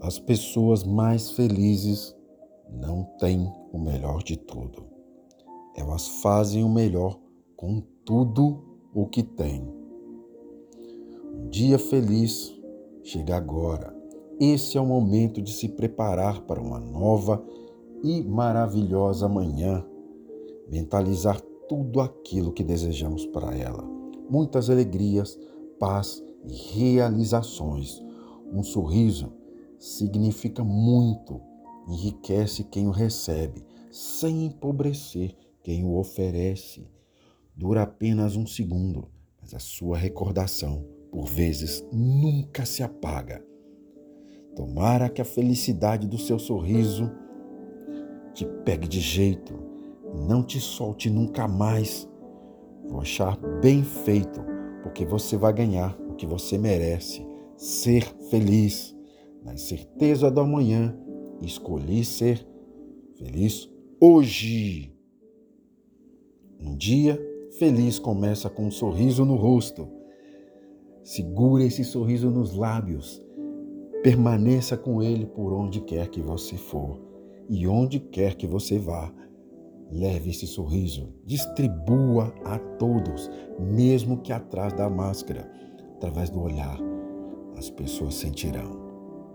As pessoas mais felizes não têm o melhor de tudo. Elas fazem o melhor com tudo o que têm. Um dia feliz chega agora. Esse é o momento de se preparar para uma nova e maravilhosa manhã. Mentalizar tudo aquilo que desejamos para ela. Muitas alegrias, paz e realizações. Um sorriso significa muito, enriquece quem o recebe, sem empobrecer quem o oferece. Dura apenas um segundo, mas a sua recordação, por vezes, nunca se apaga. Tomara que a felicidade do seu sorriso te pegue de jeito, não te solte nunca mais. Vou achar bem feito, porque você vai ganhar o que você merece, ser feliz. Na incerteza do amanhã, escolhi ser feliz hoje. Um dia feliz começa com um sorriso no rosto. Segura esse sorriso nos lábios. Permaneça com ele por onde quer que você for. E onde quer que você vá, leve esse sorriso. Distribua a todos, mesmo que atrás da máscara. Através do olhar, as pessoas sentirão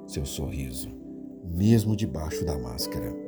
seu sorriso, mesmo debaixo da máscara.